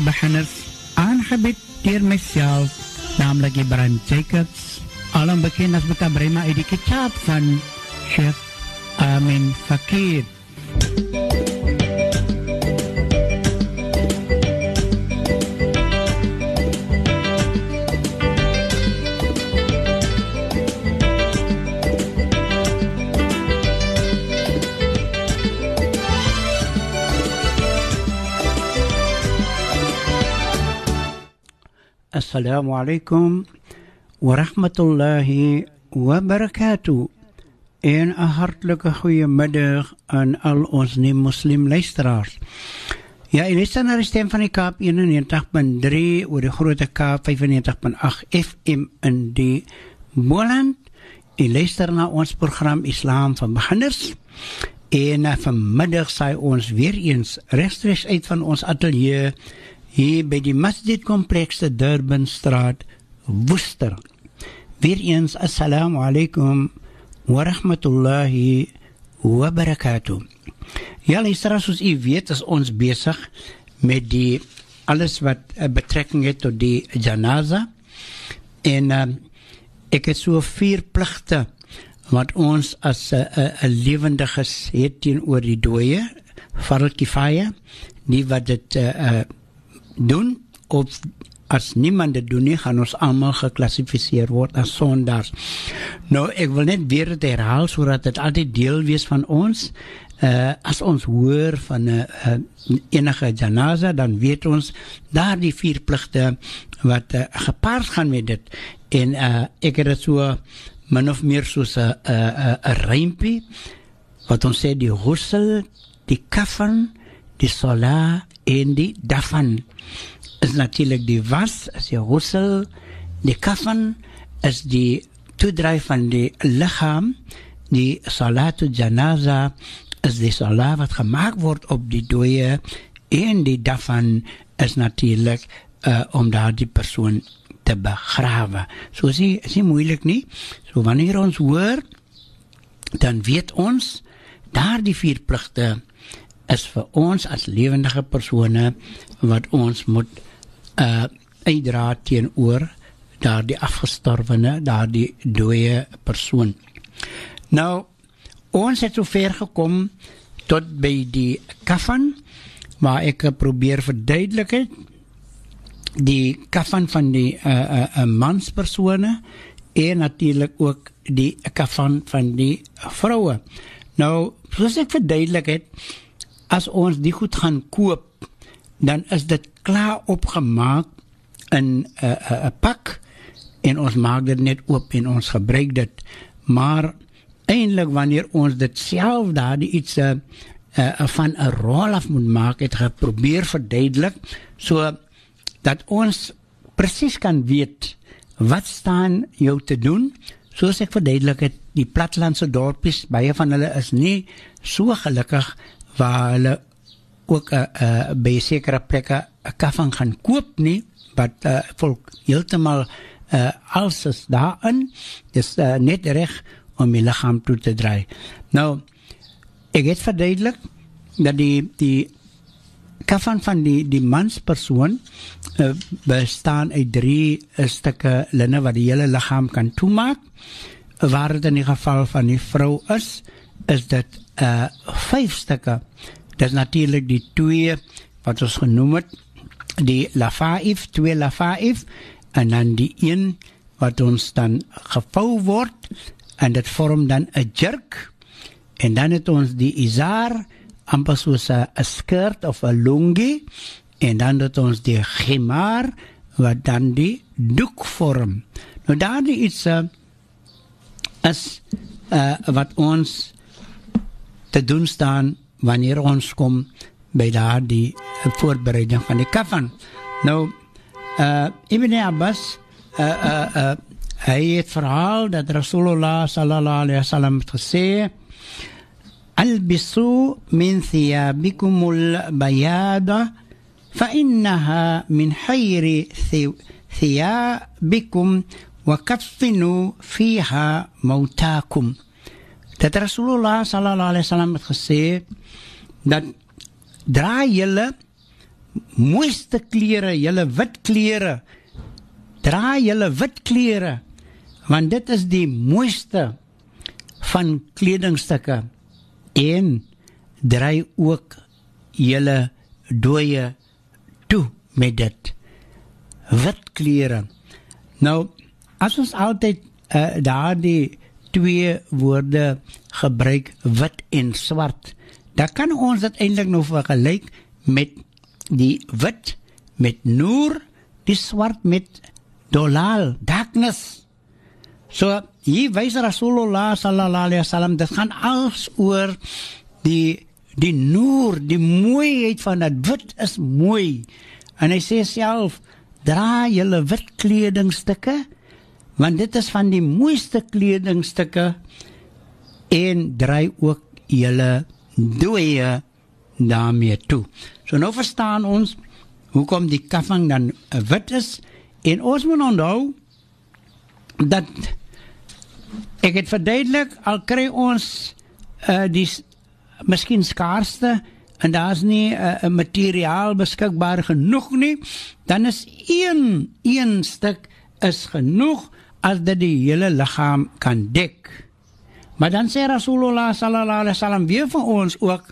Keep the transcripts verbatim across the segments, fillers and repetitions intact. de beginners aangebied door myself, namelijk Ibrahim Jacobs, alom bekend as Buta Braima uit die kitaab van Sheikh Amin Fakir. Assalamu alaikum wa rahmatullahi wa barakatuh. En een hartelijke goeiemiddag aan al onze nie-moslim luisteraars. Ja, u luister naar die stem van die Kaap eenennegentig komma drie oor die Grote Kaap vyfennegentig komma agt F M in die Boland. U luister na ons program Islam van Beginners. En vanmiddag saai ons weer eens rechtstreeks uit van ons atelier hier by die masjidcomplex te Durbanstraat, Worcester. Weer eens, assalamu alaikum wa rahmatullahi wa barakatuh. Ja, luisteraars, soos u weet is ons besig met die alles wat uh, betrekking het tot die janaza. En uh, ek het so vier pligte wat ons as uh, uh, uh, lewendiges het teenoor die dooie, farl kifaya, nie wat dit uh, uh, doen, of as niemand dit doen nie, gaan ons allemaal geklassifiseer word as sondaars. Nou, ek wil net weer het herhaal, zodat het altyd deel wees van ons. Uh, as ons hoor van uh, uh, enige janaza, dan weet ons daar die vier pligte wat uh, gepaard gaan met dit. En uh, ek het het so min of meer soos een uh, uh, uh, rympie, wat ons sê die ghusl, die kafan, die sola en die dafan. Is natuurlijk die was, is die ghusl, die kafan, is die toedraai van die lichaam, die salatu janaza, is die salat wat gemaakt wordt op die dooie, en die dafan is natuurlijk uh, om daar die persoon te begraven. So is die, is die moeilijk nie. So wanneer ons hoor, dan weet ons, daar die vier plichte is vir ons as lewendige persone wat ons moet uh, uitdra teenoor daar die afgestorvene, daar die dooie persoon. Nou, ons het so ver gekom tot by die kafan, waar ek probeer verduidelik het, die kafan van die uh, uh, uh, manspersone en natuurlijk ook die kafan van die vroue. Nou, soos ek verduidelik het, as ons die goed gaan koop, dan is dit klaar opgemaak in een uh, uh, pak, en ons maak dit net oop en ons gebruik dit. Maar eindelijk wanneer ons dit self daar die iets uh, uh, van een rol af moet maak, het geprobeer verduidelik, so dat ons precies kan weet wat staan jou te doen. Soos ek verduidelik het, die platlandse dorpies, baie van hulle is nie so gelukkig waar hulle ook uh, uh, by sekere plekke uh, kafan gaan koop nie, wat uh, volk heeltemal uh, als is daarin, dis uh, net reg om die lichaam toe te draai. Nou, ek het verduidelik dat die, die kafan van die, die manspersoon uh, bestaan uit drie uh, stukke linne wat die hele lichaam kan toemaak, waar het in die geval van die vrou is, is dit Uh, vijf stukke. Dat is natuurlijk die twee, wat ons genoem het, die lafaif, twee lafaif, en dan die een, wat ons dan gevouw wordt, en dat vorm dan een jerk, en dan het ons die izar, amper soos een skirt of een longi, en dan het ons die khimar, wat dan die doek vorm. Nou daar die iets uh, is, uh, wat ons te doen staan, wanneer ons kom by daar die voorbereiding van die kafan. Nou, uh, Ibn Abbas, uh, uh, uh, hy het verhaal dat Rasulullah sallallahu alaihi wasallam het gesê, Albisu min thiyabikumul bayada, fa innaha min hayri thiyabikum, wa kaffinu fiha mautakum. Dat Rasulullah sallallahu alaihi wasallam het gesê, dat draai julle mooiste klere, julle wit klere. Dra julle wit klere, want dit is die mooiste van kledingstukke. En draai ook julle dooie toe met dit. Wit klere. Nou, as ons altyd uh, daar die twee woorde gebruik, wit en swart, dan kan ons dit eintlik nou vergelyk met die wit met noor, die swart met dolal, darkness. So, hier wys Rasulullah sallallahu alaihi wasallam, dit gaan als oor die, die noor, die mooiheid van dat wit is mooi. En hy sê self, dra julle wit kledingstukke, want dit is van die mooiste kledingstukke, en draai ook julle dooie daarmee toe. So nou verstaan ons hoekom die kafan dan wit is, en ons moet onthou dat ek het verduidelik, al kry ons uh, die miskien skaarste en daar is nie uh, materiaal beskikbaar genoeg nie, dan is een, een stuk is genoeg as dit die hele liggaam kan dek. Maar dan sê Rasulullah sallallahu alaihi wasallam weer vir ons ook,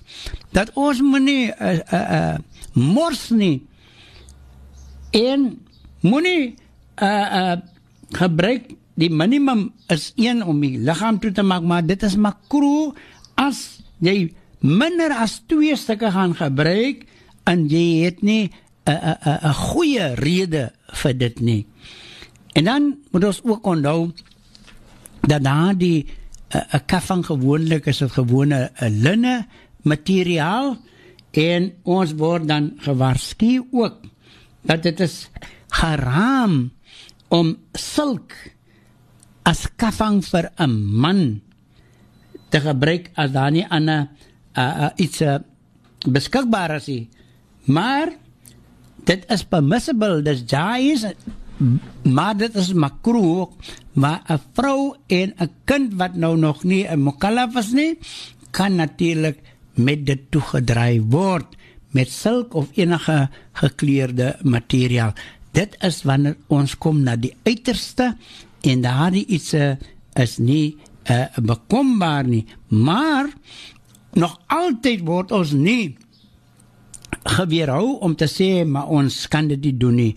dat ons moenie uh, uh, uh, mors nie, en moenie uh, uh, gebruik, die minimum is een om die liggaam toe te maak, maar dit is makro as jy minder as twee stukke gaan gebruik, en jy het nie een goeie rede vir dit nie. En dan moet ons ook onthou, dat daar die a, a kafan gewoonlik is het gewone linne materiaal, en ons word dan gewaarsku ook, dat dit is haram om silk as kafan vir een man te gebruik, as daar nie ander Uh, uh, iets uh, beskikbaar is nie. Maar dit is permissible, dit is jais, maar dit is makroe, maar een vrou en een kind wat nou nog nie een mukallaf is nie, kan natuurlijk met dit toegedraai word, met silk of enige gekleurde materiaal. Dit is wanneer ons kom na die uiterste, en daar die iets uh, is nie uh, bekombaar nie, maar nog altyd word ons nie geweerhou om te sê, maar ons kan dit nie doen nie.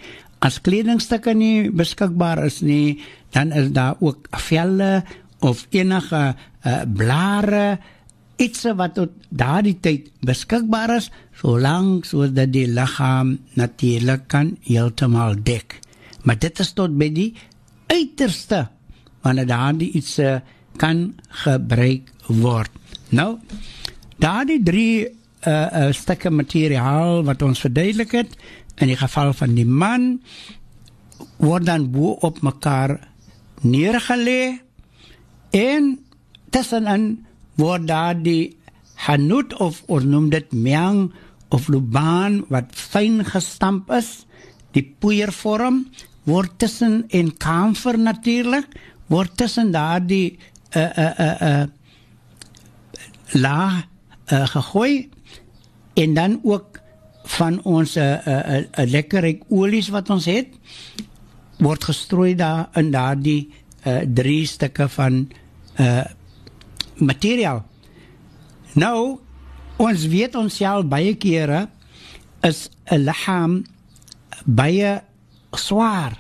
As kledingstukke nie beskikbaar is nie, dan is daar ook velle of enige uh, blare, iets wat tot daardie tyd beskikbaar is, solang sodat die liggaam natuurlik kan heeltemal dek. Maar dit is tot by die uiterste, wanneer daardie iets kan gebruik word. Nou, daar die drie uh, uh, stukke materiaal wat ons verduidelik het, in die geval van die man, word dan bo op mekaar neergelee, en tussenin word daar die hanout, of ons noem dit meang, of luban, wat fyn gestamp is, die poeiervorm, word tussen, en kamfer natuurlijk, word tussen daar die uh, uh, uh, uh, laag uh, gegooi, en dan ook van ons uh, uh, uh, lekkerryk olies wat ons het, word gestrooi daar in daar die uh, drie stukke van uh, materiaal. Nou, ons weet onsself baie kere, is een liggaam baie swaar.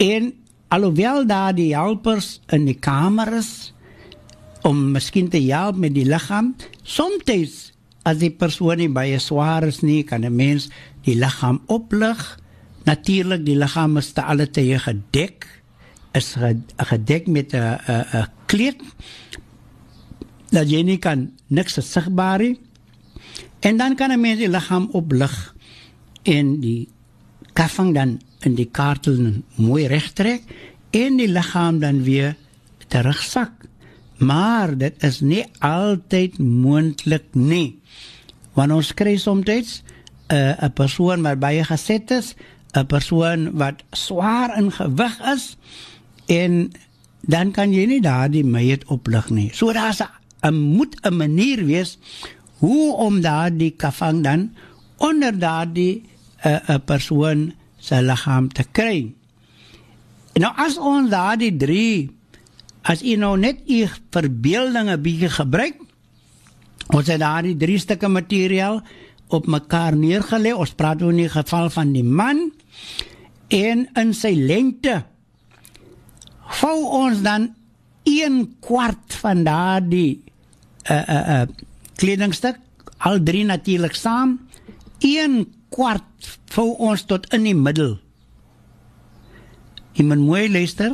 En alhoewel daar die helpers in die kamer is, om miskien te help met die liggaam, somtyds, as die persoon nie baie swaar is nie, kan 'n mens die liggaam oplig. Natuurlik, die liggaam is te alle tye gedek, is gedek met 'n kleed, dat jy nie kan niks is sigbaar nie. En dan kan 'n mens die liggaam oplig, en die kafan dan in die kaartel mooi regtrek, en die liggaam dan weer terugsak. Maar dit is nie altyd moontlik nie. Want ons kry somtyds 'n uh, persoon wat baie geset is, 'n persoon wat swaar in gewig is, en dan kan jy nie daar die meid oplig nie. So daar moet 'n manier wees hoe om daar die kafan dan onder daardie uh, uh, persoon sy lichaam te kry. Nou as ons daardie drie, as u nou net u verbeelding 'n bietjie gebruik, ons het daardie drie stukke materiaal op mekaar neergelê, ons praat oor die geval van die man, en in sy lengte, vou ons dan een kwart van daardie uh, uh, uh, kledingstuk, al drie natuurlijk saam, een kwart vou ons tot in die middel. Jy moet mooi luister,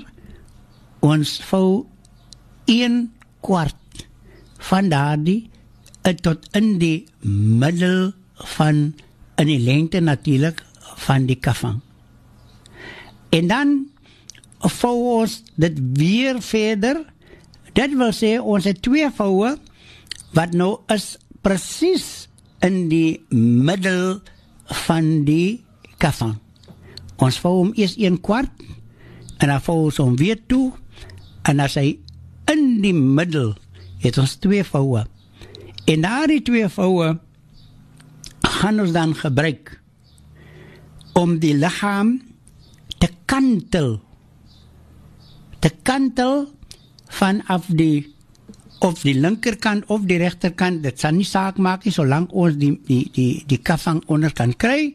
ons vou een kwart van daardie tot in die middel van, in die lengte natuurlijk, van die kafan. En dan vou ons dit weer verder, dit wil sê ons het twee vouwe, wat nou is precies in die middel van die kafan. Ons vou hom eers een kwart, en dan vou ons hom weer toe, en as hy in die middel, het ons twee vouwe. En daar die twee vouwe, gaan ons dan gebruik, om die lichaam te kantel, te kantel vanaf die, of die linkerkant of die rechterkant, dit sal nie saak maak nie, solang ons die, die, die, die kafang onder kan kry,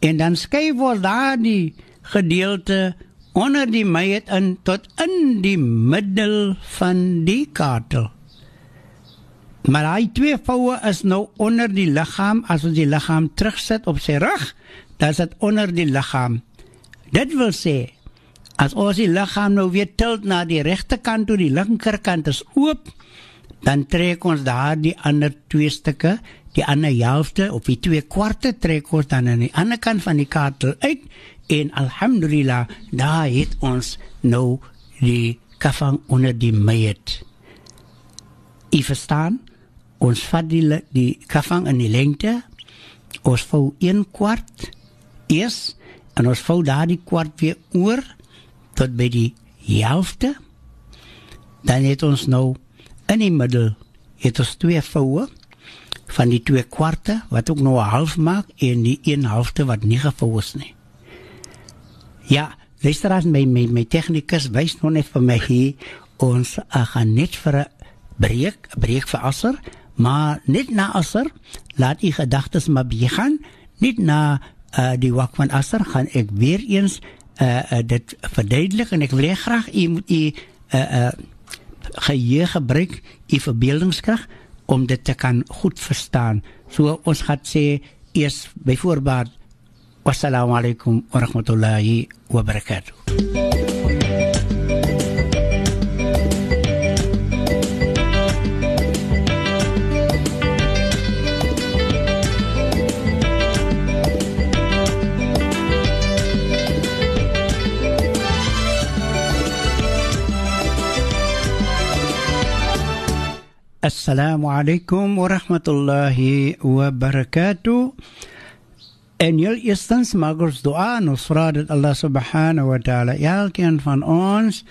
en dan skuif ons daar die gedeelte onder die meid in, tot in die middel van die katel. Maar hy twee vouwe is nou onder die lichaam, as ons die lichaam terugsit op sy rug, dan is het onder die lichaam. Dit wil sê, as ons die lichaam nou weer tilt na die rechterkant toe, die linkerkant is oop, dan trek ons daar die ander twee stukke, die ander helfte, of die twee kwarte, trek ons dan aan die ander kant van die katel uit, en alhamdulillah, daar het ons nou die kafang onder die meid. U verstaan, ons vat die, die kafang in die lengte, ons vou een kwart, eers, en ons vou daar die kwart weer oor, tot by die helfte, dan het ons nou in die middel, het ons twee vouwe, van die twee kwarte, wat ook nou half maak, en die een halfte wat nie gevou is nie. Ja, luisteraars, my, my, my technikus wys nog net vir my hier, ons uh, gaan net vir 'n breek, breek vir Asser, maar net na Asser, laat u gedagtes maar begaan, net na uh, die wak van Asser, gaan ek weer eens uh, uh, dit verduidelik, en ek wil graag u moet u uh, uh, geheue gebruik, u verbeeldingskrag, om dit te kan goed verstaan. So ons gaat sê, eers byvoorbeeld, wassalamu alaikum wa rahmatullahi wa barakatuh. Assalamu alaikum wa rahmatullahi wa barakatuh. En heel eerstens maak ons dua en ons vraag dat Allah subhanahu wa ta'ala elkeen van ons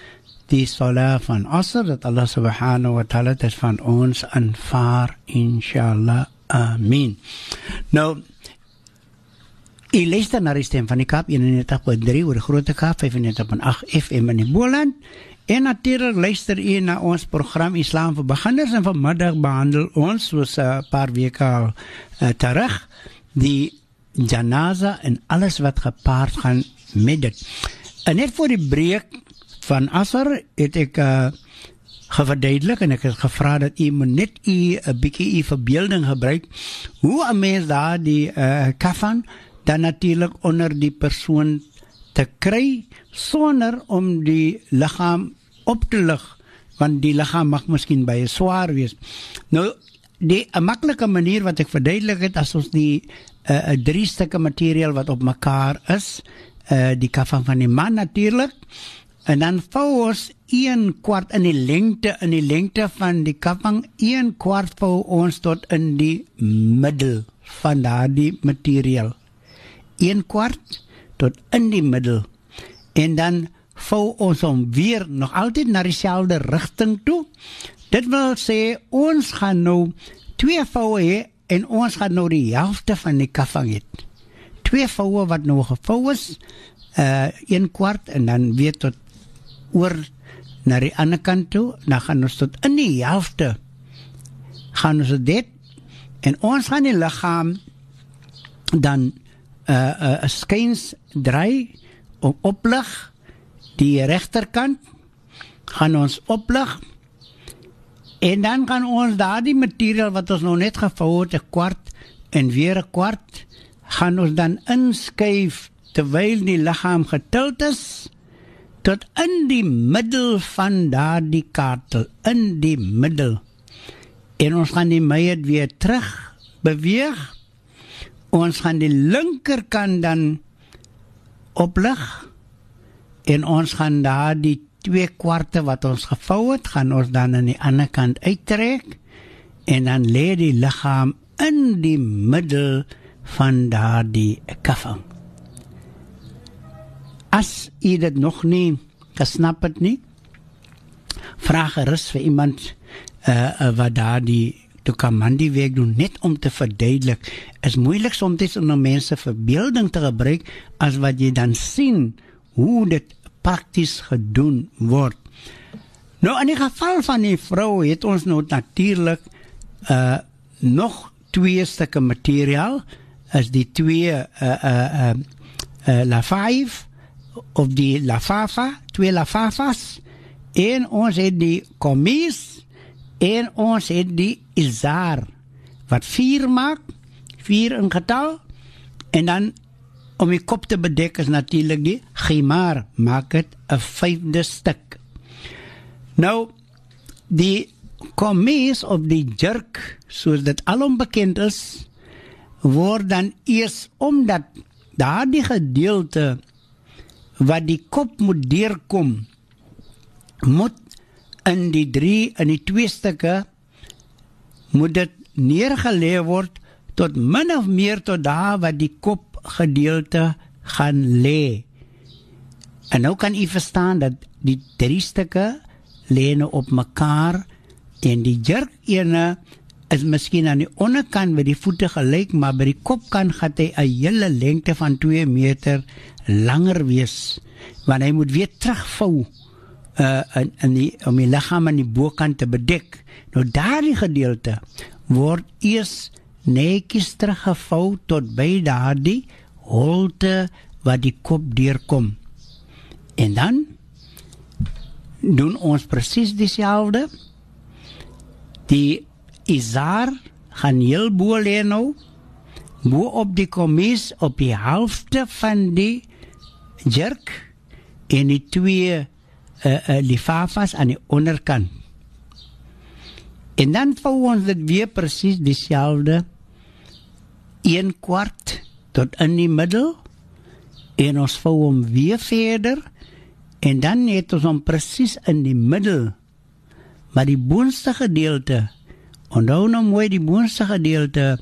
die salah van Asr, dat Allah subhanahu wa ta'ala dit van ons aanvaar, inshallah, amin. Nou, u luister naar die stem van die Kaap, eenendertig komma drie oor die Grote Kaap, vyfendertig komma agt F M in die Boland, en natuurlijk luister u na ons program Islam vir Beginners, en vanmiddag behandel ons, soos een paar weke al uh, terug, die janaza en alles wat gepaard gaan met dit. En net voor die breek van Asr het ek uh, geverduidelik en ek het gevra dat u moet net u 'n bietjie u verbeelding gebruik hoe 'n mens daar die uh, kafan dan natuurlik onder die persoon te kry sonder om die liggaam op te lig, want die liggaam mag miskien baie swaar wees. Nou die 'n maklike manier wat ek verduidelik het as ons die Uh, drie stukke materiaal wat op mekaar is, uh, die kafan van die man natuurlijk, en dan vou ons een kwart in die lengte, in die lengte van die kafan, een kwart vou ons tot in die middel van daardie materiaal. Een kwart tot in die middel. En dan vou ons om weer nog altyd na dieselfde rigting toe. Dit wil sê, ons gaan nou twee vouwe hê en ons gaan nou die helfte van die kafang het. Twee vouwe wat nou gevouw is, uh, een kwart, en dan weer tot oor na die ander kant toe, dan gaan ons tot in die helfte, gaan ons dit, en ons gaan die lichaam dan uh, uh, skyns draai, om oplig, die rechterkant, gaan ons oplig, en dan gaan ons daar die materiaal wat ons nou net gevouw het, een kwart, en weer een kwart, gaan ons dan inskuif, terwyl die lichaam getild is, tot in die middel van daar die katel, in die middel. En ons gaan die meier weer terug beweeg, ons gaan die linkerkant dan oplig, en ons gaan daar die twee kwarte wat ons gevouw het, gaan ons dan aan die ander kant uittrek, en dan lê die lichaam in die middel van daar die kafang. As jy dit nog nie gesnap het nie, vraag gerus vir iemand uh, wat daar die toekamandi werk doen, net om te verduidelik. Is moeilik soms om mense verbeelding te gebruik, as wat jy dan sien hoe dit prakties gedoen word. Nou in die geval van die vrou het ons nou natuurlijk uh, nog twee stukke materiaal, as die twee uh, uh, uh, uh, lafaif, of die lafafa, twee lafafas, en ons het die komies, en ons het die izar, wat vier maak, vier in getal, en dan om die kop te bedek is natuurlijk die khimar, maak het een vijfde stuk. Nou, die komies of die jerk, soos dit alom bekend is, word dan eers omdat daar die gedeelte wat die kop moet deurkom, moet in die drie, in die twee stukke, moet dit neergelee word, tot min of meer tot daar wat die kop gedeelte gaan lê. En nou kan u verstaan dat die drie stukke lê op mekaar, en die jerk ene is miskien aan die onderkant by die voete gelyk, maar by die kopkant gaat hy 'n hele lengte van twee meter langer wees, want hy moet weer terugvou uh, in, in die, om die lichaam aan die bokant te bedek. Nou daardie gedeelte word eers netjies teruggevou tot by daardie holte wat die kop deurkom. En dan doen ons presies dieselfde. Die izar gaan heel bo lê nou, bo op die komies, op die helfte van die jerk, en die twee uh, uh, lifafas aan die onderkant. En dan vou ons dit weer precies dieselfde, een kwart tot in die middel, en ons vou hom weer verder, en dan het ons hom precies in die middel, maar die boonste gedeelte, onthou nou mooi die boonste gedeelte,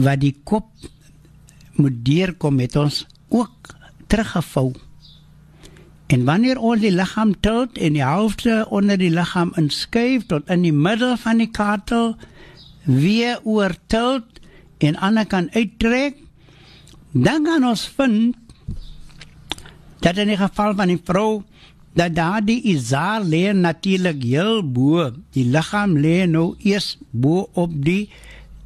wat die kop moet deurkom, het ons ook teruggevou. En wanneer ons die lichaam tilt en die helfte onder die lichaam inskuif, tot in die middel van die katel, weer oor tilt en ander kan uittrek, dan gaan ons vind, dat in die geval van die vrou, dat daar die izar lê natuurlijk heel bo, die lichaam lê nou eers bo op die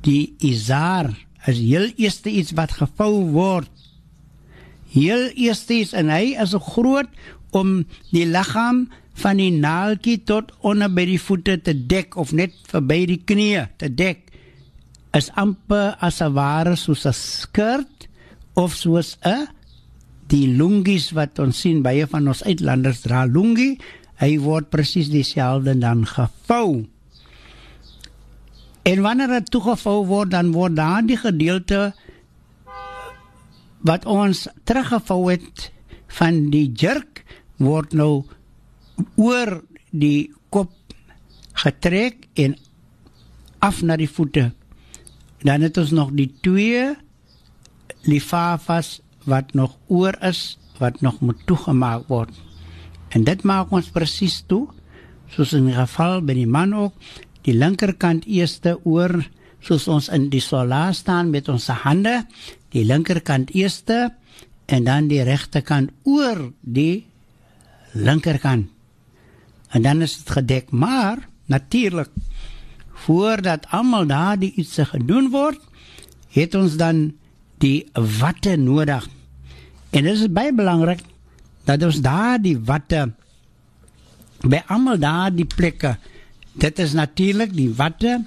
Die izar is heel eerste iets wat gevouw word. Heel eerste iets, en hy is groot om die lichaam van die naaltjie tot onder by die voete te dek, of net verby die knie te dek. Is amper as het ware soos een skirt, of soos een, die lungies wat ons sien, baie van ons uitlanders dra lungie, hy word precies dieselfde dan gevouw. En wanneer het toegevouw word, dan word daar die gedeelte wat ons teruggevouw het van die jerk, word nou oor die kop getrek en af na die voete. Dan het ons nog die twee lifafas wat nog oor is, wat nog moet toegemaak word. En dit maak ons precies toe, soos in die geval by die man ook, die linkerkant eerste oor soos ons in die sola staan met ons hande, die linkerkant eerste en dan die rechterkant oor die linkerkant. En dan is het gedek, maar natuurlijk, voordat allemaal daar die iets gedoen wordt, het ons dan die watte nodig. En dit is baie belangrijk, dat ons daar die watte, bij allemaal daar die plekken, dit is natuurlijk, die watte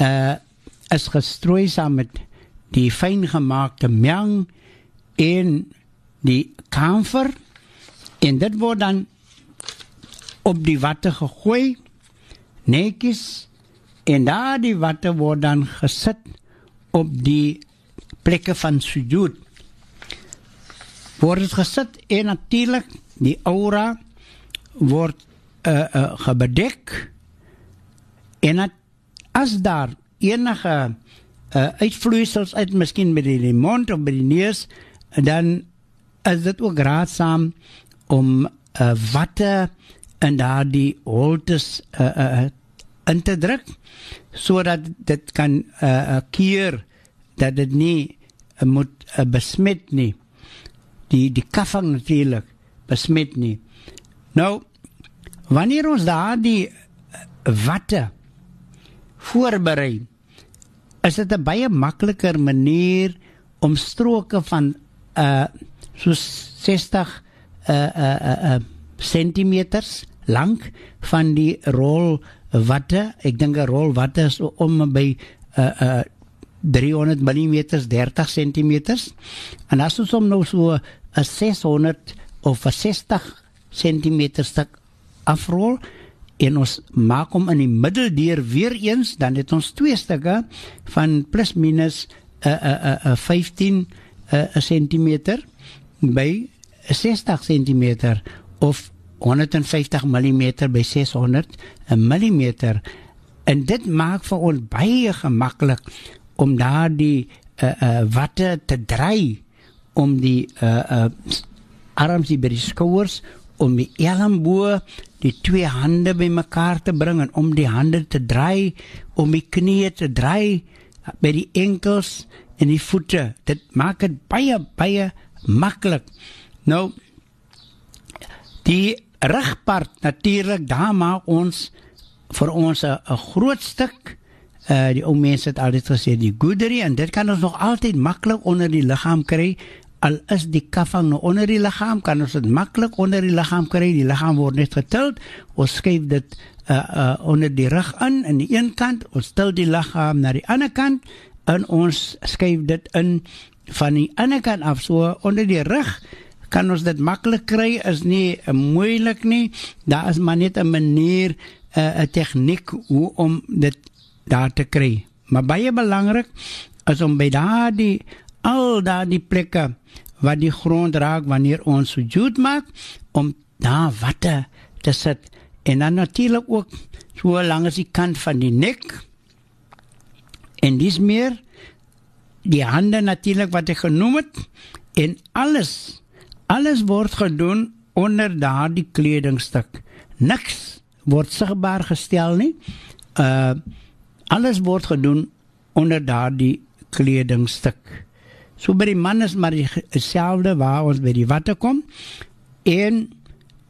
uh, is gestrooi saam met die fijngemaakte meng en die kamfer. En dit wordt dan op die watte gegooi, netjies, en daar die watte wordt dan gesit op die plekken van sujud. Wordt het gesit en natuurlijk die aura wordt uh, uh, gebedek. En als daar enige uh, uitvloeisels uit, misschien bij die mond of bij die neus, dan is het ook raadzaam om uh, watte en daar die holtes uh, uh, in te druk, zodat dit kan uh, keer dat het niet uh, moet uh, besmet nie. Die, die kaffing natuurlijk besmet nie. Nou, wanneer ons daar die watte voorbereid, is het een baie makkelijker manier om stroke van uh, soos sestig uh, uh, uh, centimeters lang van die rol watte. Ek denk een rol watte is om by uh, uh, driehonderd millimeters, dertig centimeters. En as ons om nou so een seshonderd of een sestig centimeter stuk afrol, en ons maak om in die middeldeer weer eens, dan het ons twee stukke van plus minus uh, uh, uh, uh, vyftien centimeter by sestig centimeter of honderdvyftig millimeter by seshonderd millimeter. En dit maak vir ons baie gemaklik om daar die uh, uh, watte te draai, om die uh, uh, arms die by die skouers, om die elmboog, die twee handen bij mekaar te brengen, om die handen te draai, om die knieën te draai, bij die enkels en die voeten. Dit maak het baie, baie makkelijk. Nou, die rugpart natuurlijk, daar maak ons, voor ons een groot stuk, uh, die ou mense het altijd gesê, die goederie, en dit kan ons nog altijd makkelijk onder die lichaam kry. Al is die kaffing onder die lichaam, kan ons het makkelijk onder die lichaam kry. Die lichaam word net getild, ons skuif dit uh, uh, onder die rug in, aan die een kant, ons til die lichaam naar die ander kant, en ons skuif dit in van die ander kant af, so onder die rug, kan ons dit makkelijk kry, is nie uh, moeilik nie, daar is maar net een manier, een uh, techniek hoe om dit daar te kry. Maar baie belangrik, is om by daar die al daar die plekke wat die grond raak wanneer ons sujud maak, om daar watte te sit. En dan natuurlijk ook so lang as die kant van die nek. En dis meer, die hande natuurlijk wat ek genoem het. En alles, alles word gedoen onder daar die kledingstuk. Niks word sigbaar gestel nie. Uh, alles word gedoen onder daar die kledingstuk. So by die man is maar hetzelfde waar ons by die watte kom. En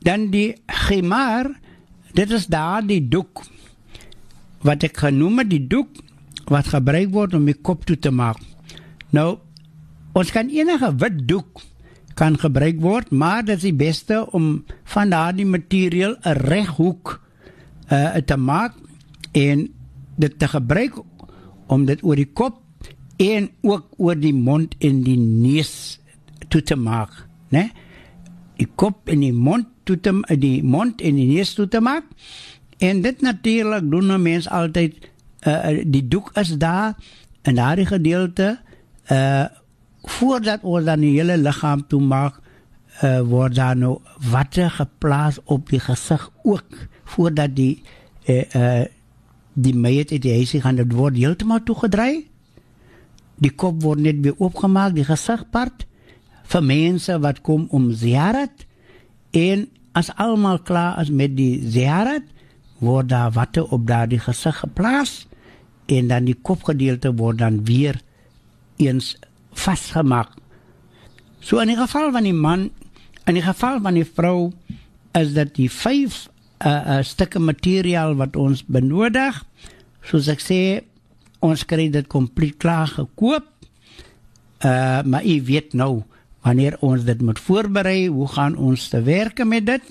dan die khimar, dit is daar die doek. Wat ek genoem het, die doek wat gebruik word om die kop toe te maak. Nou, ons kan enige wit doek kan gebruik word, maar dit is die beste om van daar die materiaal een rechthoek uh, te maak en dit te gebruik om dit oor die kop en ook oor die mond en die neus toe te maak, né? Die kop en die mond toe te, die mond en die neus toe te maak. En dit natuurlijk doen 'n mens altyd, uh, die doek is daar, en daardie gedeelte, uh, voordat ons dan die hele lichaam toe maak, uh, word daar nou watte geplaas op die gesig ook, voordat die, uh, uh, die meid uit die huisie gaan, dit word heeltemal toegedraai. Die kop word net weer opgemaakt, die gesigpart, vir mense wat kom om ziarat. En as allemaal klaar is met die ziarat, word daar watte op daar die gesig geplaas. en dan die kopgedeelte wordt dan weer eens vastgemaakt. Zo in het geval van die man, in het geval van die vrouw, is dat die vijf uh, uh, stukken materiaal wat ons benodig. Zoals ik zei, ons krijgt dit compleet klaar gekoop. Uh, maar u weet nou, wanneer ons dit moet voorbereiden, hoe gaan ons te werken met dit?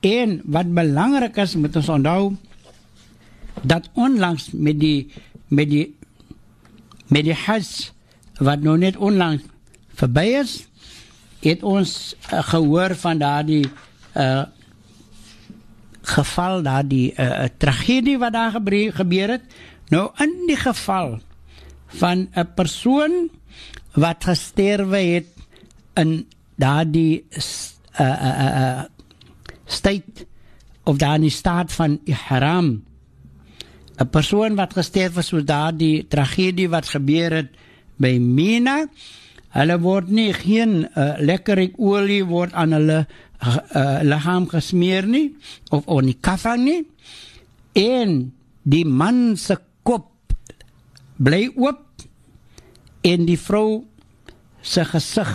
En wat belangrijk is, moet ons onthouden, dat onlangs met die, met die, met die hajj, wat nog net onlangs voorbij is, het ons uh, gehoor van daar die uh, geval, daar die uh, tragedie wat daar gebeurd het. Nou, in die geval van een persoon wat gesterwe het in daar die uh, uh, uh, staat, of daar die staat van ihram, een persoon wat gesterf is, soos daar die tragedie wat gebeur het by Mina, hulle word nie, geen uh, lekkerik olie word aan hulle uh, lichaam gesmeer nie, of aan die kafan nie, en die man se kop bly oop, en die vrou se gesig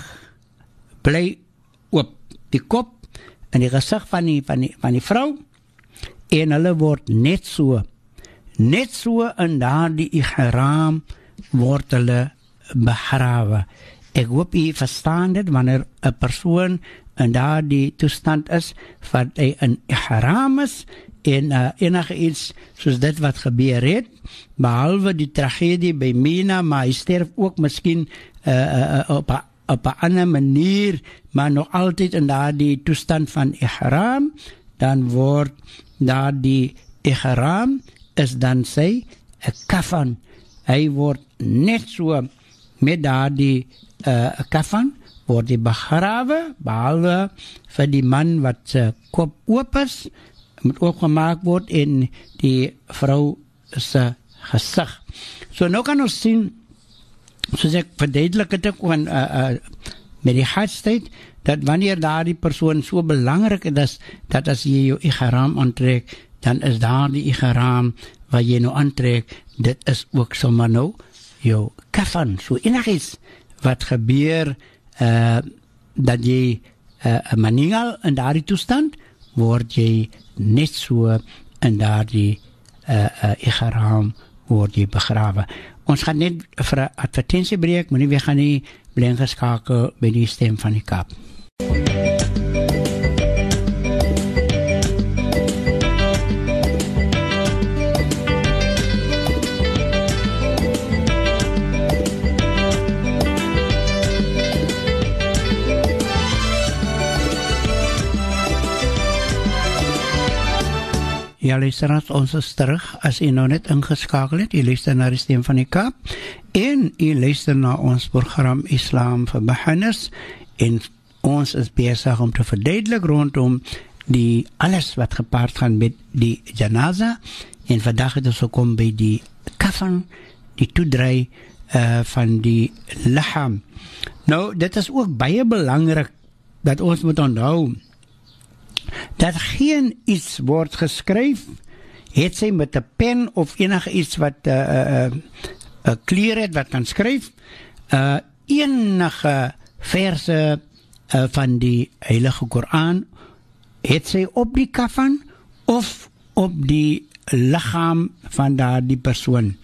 bly oop, die kop en die gesig van die, van die, van die vrou, en hulle word net so Net so in daardie ihram word hulle begrawe. Ek hoop u verstaan dit, wanneer 'n persoon in daardie toestand is, wat hy in ihram is, en uh, enige iets soos dit wat gebeur het, behalwe die tragedie by Mina, maar hy sterf ook miskien uh, uh, op 'n op 'n ander manier, maar nog altyd in daardie toestand van ihram, dan word daardie ihram is dan sy 'n kafan. Hy word net so met daardie uh, kafan word hy begrawe, behalwe vir die man wat sy kop oop is, moet oopgemaak word en die vrou se gesig. So nou kan ons sien, soos ek verduidelik het ook van uh, uh, met die hajjtyd, dat wanneer daardie persoon so belangrik is, dat as jy jou ihram aantrek, dan is daar die ihram wat jy nou aantrek, dit is ook sommer nou jou kafan. So enigiets wat gebeur, uh, dat jy uh, maningal in daardie toestand, word jy net so in daardie uh, uh, ihram word jy begrawe. Ons gaan net vir 'n advertensiebreek, maar nie weer gaan nie, bly ingeskakel by die Stem van die Kaap. Ja, luisteraars, ons is terug. As u nou net ingeskakel het, u luister na die Stem van die Kaap en u luister na ons program Islam vir Beginners, en ons is besig om te verduidelik rondom die alles wat gepaard gaan met die janaza, en vandag het ons gekom by die kafan, die toedry uh, van die lichaam. Nou, dit is ook baie belangrik dat ons moet onthou dat geen iets wordt geskryf, het sy met 'n pen of enige iets wat uh, uh, uh, kleur het, wat kan skryf, uh, enige verse uh, van die heilige Koran, het sy op die kafan of op die lichaam van daardie persoon.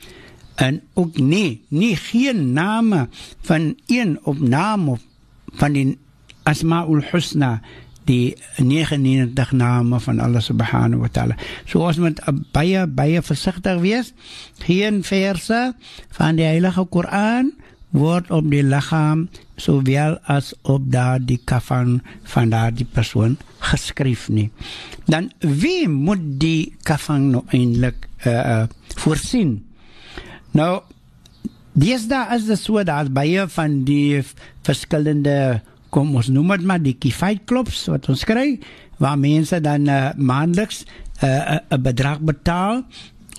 En ook nie, nie geen name van een op naam van die Asmaul Husna, die negenennegentig name van Allah subhanahu wa ta'ala. So ons moet baie, baie versigtig wees. Geen verse van die heilige Koran word op die lichaam, sowel as op daardie kafan van daardie persoon geskryf nie. Dan wie moet die kafan nou eindelijk uh, uh, voorsien? Nou, deesdae is dit so, daar is baie van die verskillende, kom ons noem het maar die kifaitklubs wat ons kry, waar mense dan uh, maandeliks 'n uh, uh, bedrag betaal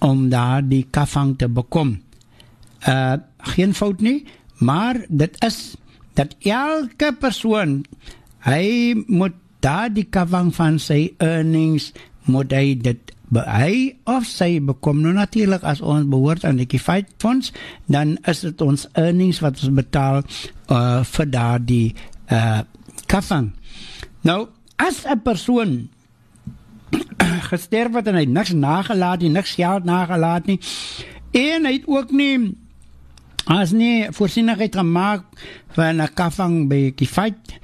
om daar die kafan te bekom. Uh, geen fout nie, maar dit is dat elke persoon, hy moet daar die kafan van sy earnings, moet hy dit Hij of sy bekom nou natuurlijk as ons behoort aan die K vyf fonds, dan is het ons earnings wat ons betaal uh, vir daar die uh, kafan. Nou, as een persoon gesterf het en hy niks nagelaat nie, niks geld nagelaat nie, en hy het ook nie, as nie voorsienigheid gemaakt van een kafan by K vyf,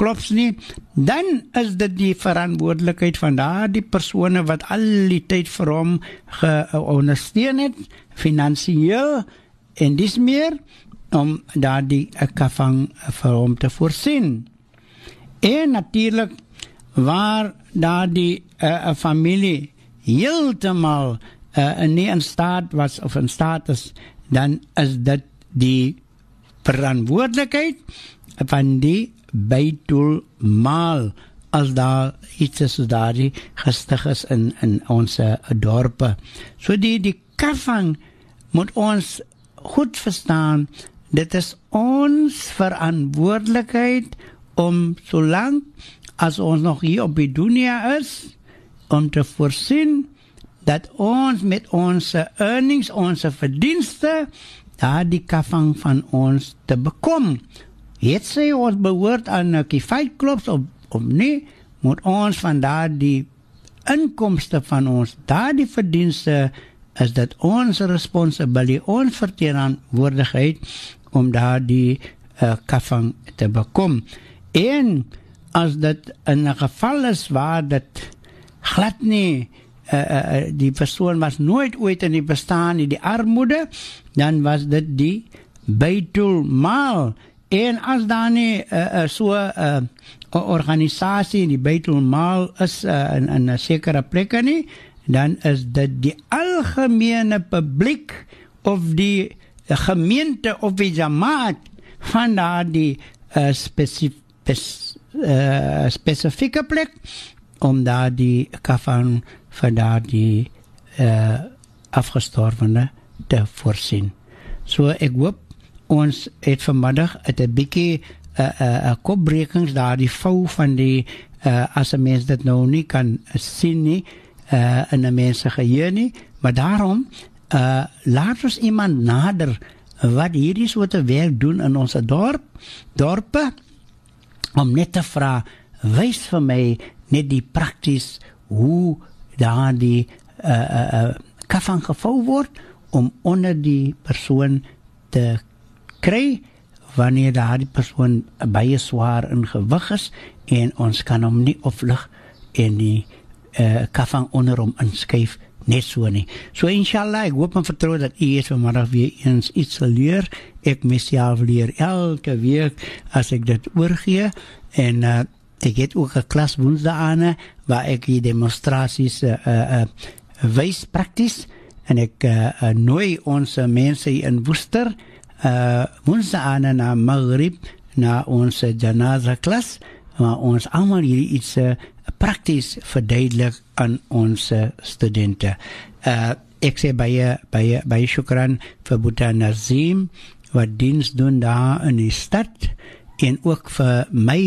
klops nie, dan is dit die verantwoordelikheid van daar die persone wat al die tyd vir hom geondersteun het, finansieel en dis meer, om daar die kafang vir hom te voorsien. En natuurlijk, waar daar die uh, familie heeltemal uh, nie in staat was of in staat is, dan is dit die verantwoordelikheid van die Beitul Maal, as daar iets is daar die gestig is in, in ons dorpe. So die, die kafang moet ons goed verstaan, dit is ons verantwoordelikheid om solang as ons nog hier op die dunia is, om te voorsien dat ons met ons earnings, ons verdienste, daar die kafang van ons te bekom. Het sy ons behoort aan K vyf klops of, of nie, moet ons van daar die inkomste van ons, daar die verdienste, is dat ons responsibility, ons verantwoordigheid, om daar die uh, kafang te bekom. En as dit in een geval is waar dit glad nie, uh, uh, die persoon was nooit ooit in die bestaan, in die armoede, dan was dit die Beitul Maal. En as daar nie uh, uh, so 'n uh, organisasie in die Beitul Maal is uh, in 'n sekere plekke nie, dan is dit die algemene publiek of die gemeente of die jamaat van daardie uh, spesif, spes, uh, spesifieke plek om daardie kafan vir daardie uh, afgestorvene te voorsien. So ek hoop ons het vanmiddag het een bykie uh, uh, kopbrekings daar, die vouw van die, uh, as een mens dit nou nie kan sien nie, uh, in een mense geheer nie, maar daarom, uh, laat ons iemand nader, wat hierdie soorte werk doen in ons dorp, dorpe, om net te vraag, wys vir my, net die prakties, hoe daar die uh, uh, uh, kafan gevouw word, om onder die persoon te kry, wanneer daar die persoon baie swaar in gewig is, en ons kan hom nie oplig, en die uh, kafang onder hom inskuif, net so nie. So inshallah, ek hoop en vertrouw dat u is vanmiddag weer eens iets sal leer, ek myself leer elke week, as ek dit oorgee, en uh, ek het ook een klas woensdae, waar ek die demonstraties uh, uh, uh, wys prakties, en ek uh, uh, nooi ons mense in Worcester, Uh, woensdae na Maghrib na ons janaza klas, waar ons allemaal hierdie iets uh, prakties verduidelik aan ons studente. Uh, ek sê baie, baie, baie shukran vir Buta Nazim, wat dienst doen daar in die stad, en ook vir my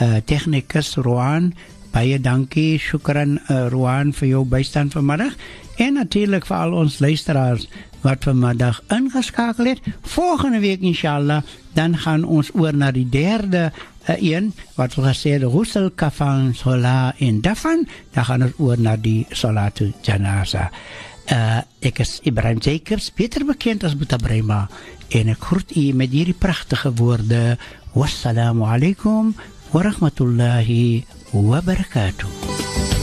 uh, technikus Roan, baie dankie, shukran uh, Roan vir jou bystand vanmiddag, en natuurlijk vir al ons luisteraars, wat vanmiddag ingeskakel het. Volgende week inshallah, dan gaan ons oor na die derde uh, een, wat we gesê het, Ghusl, Kafan, Salah en Dafan, dan gaan ons oor na die Salatul Janaza. Uh, ek is Ibrahim Jacobs, beter bekend as Buta Braima, en ek groet u met hierdie pragtige woorde, wassalamu alaikum wa rahmatullahi wa barakatuh.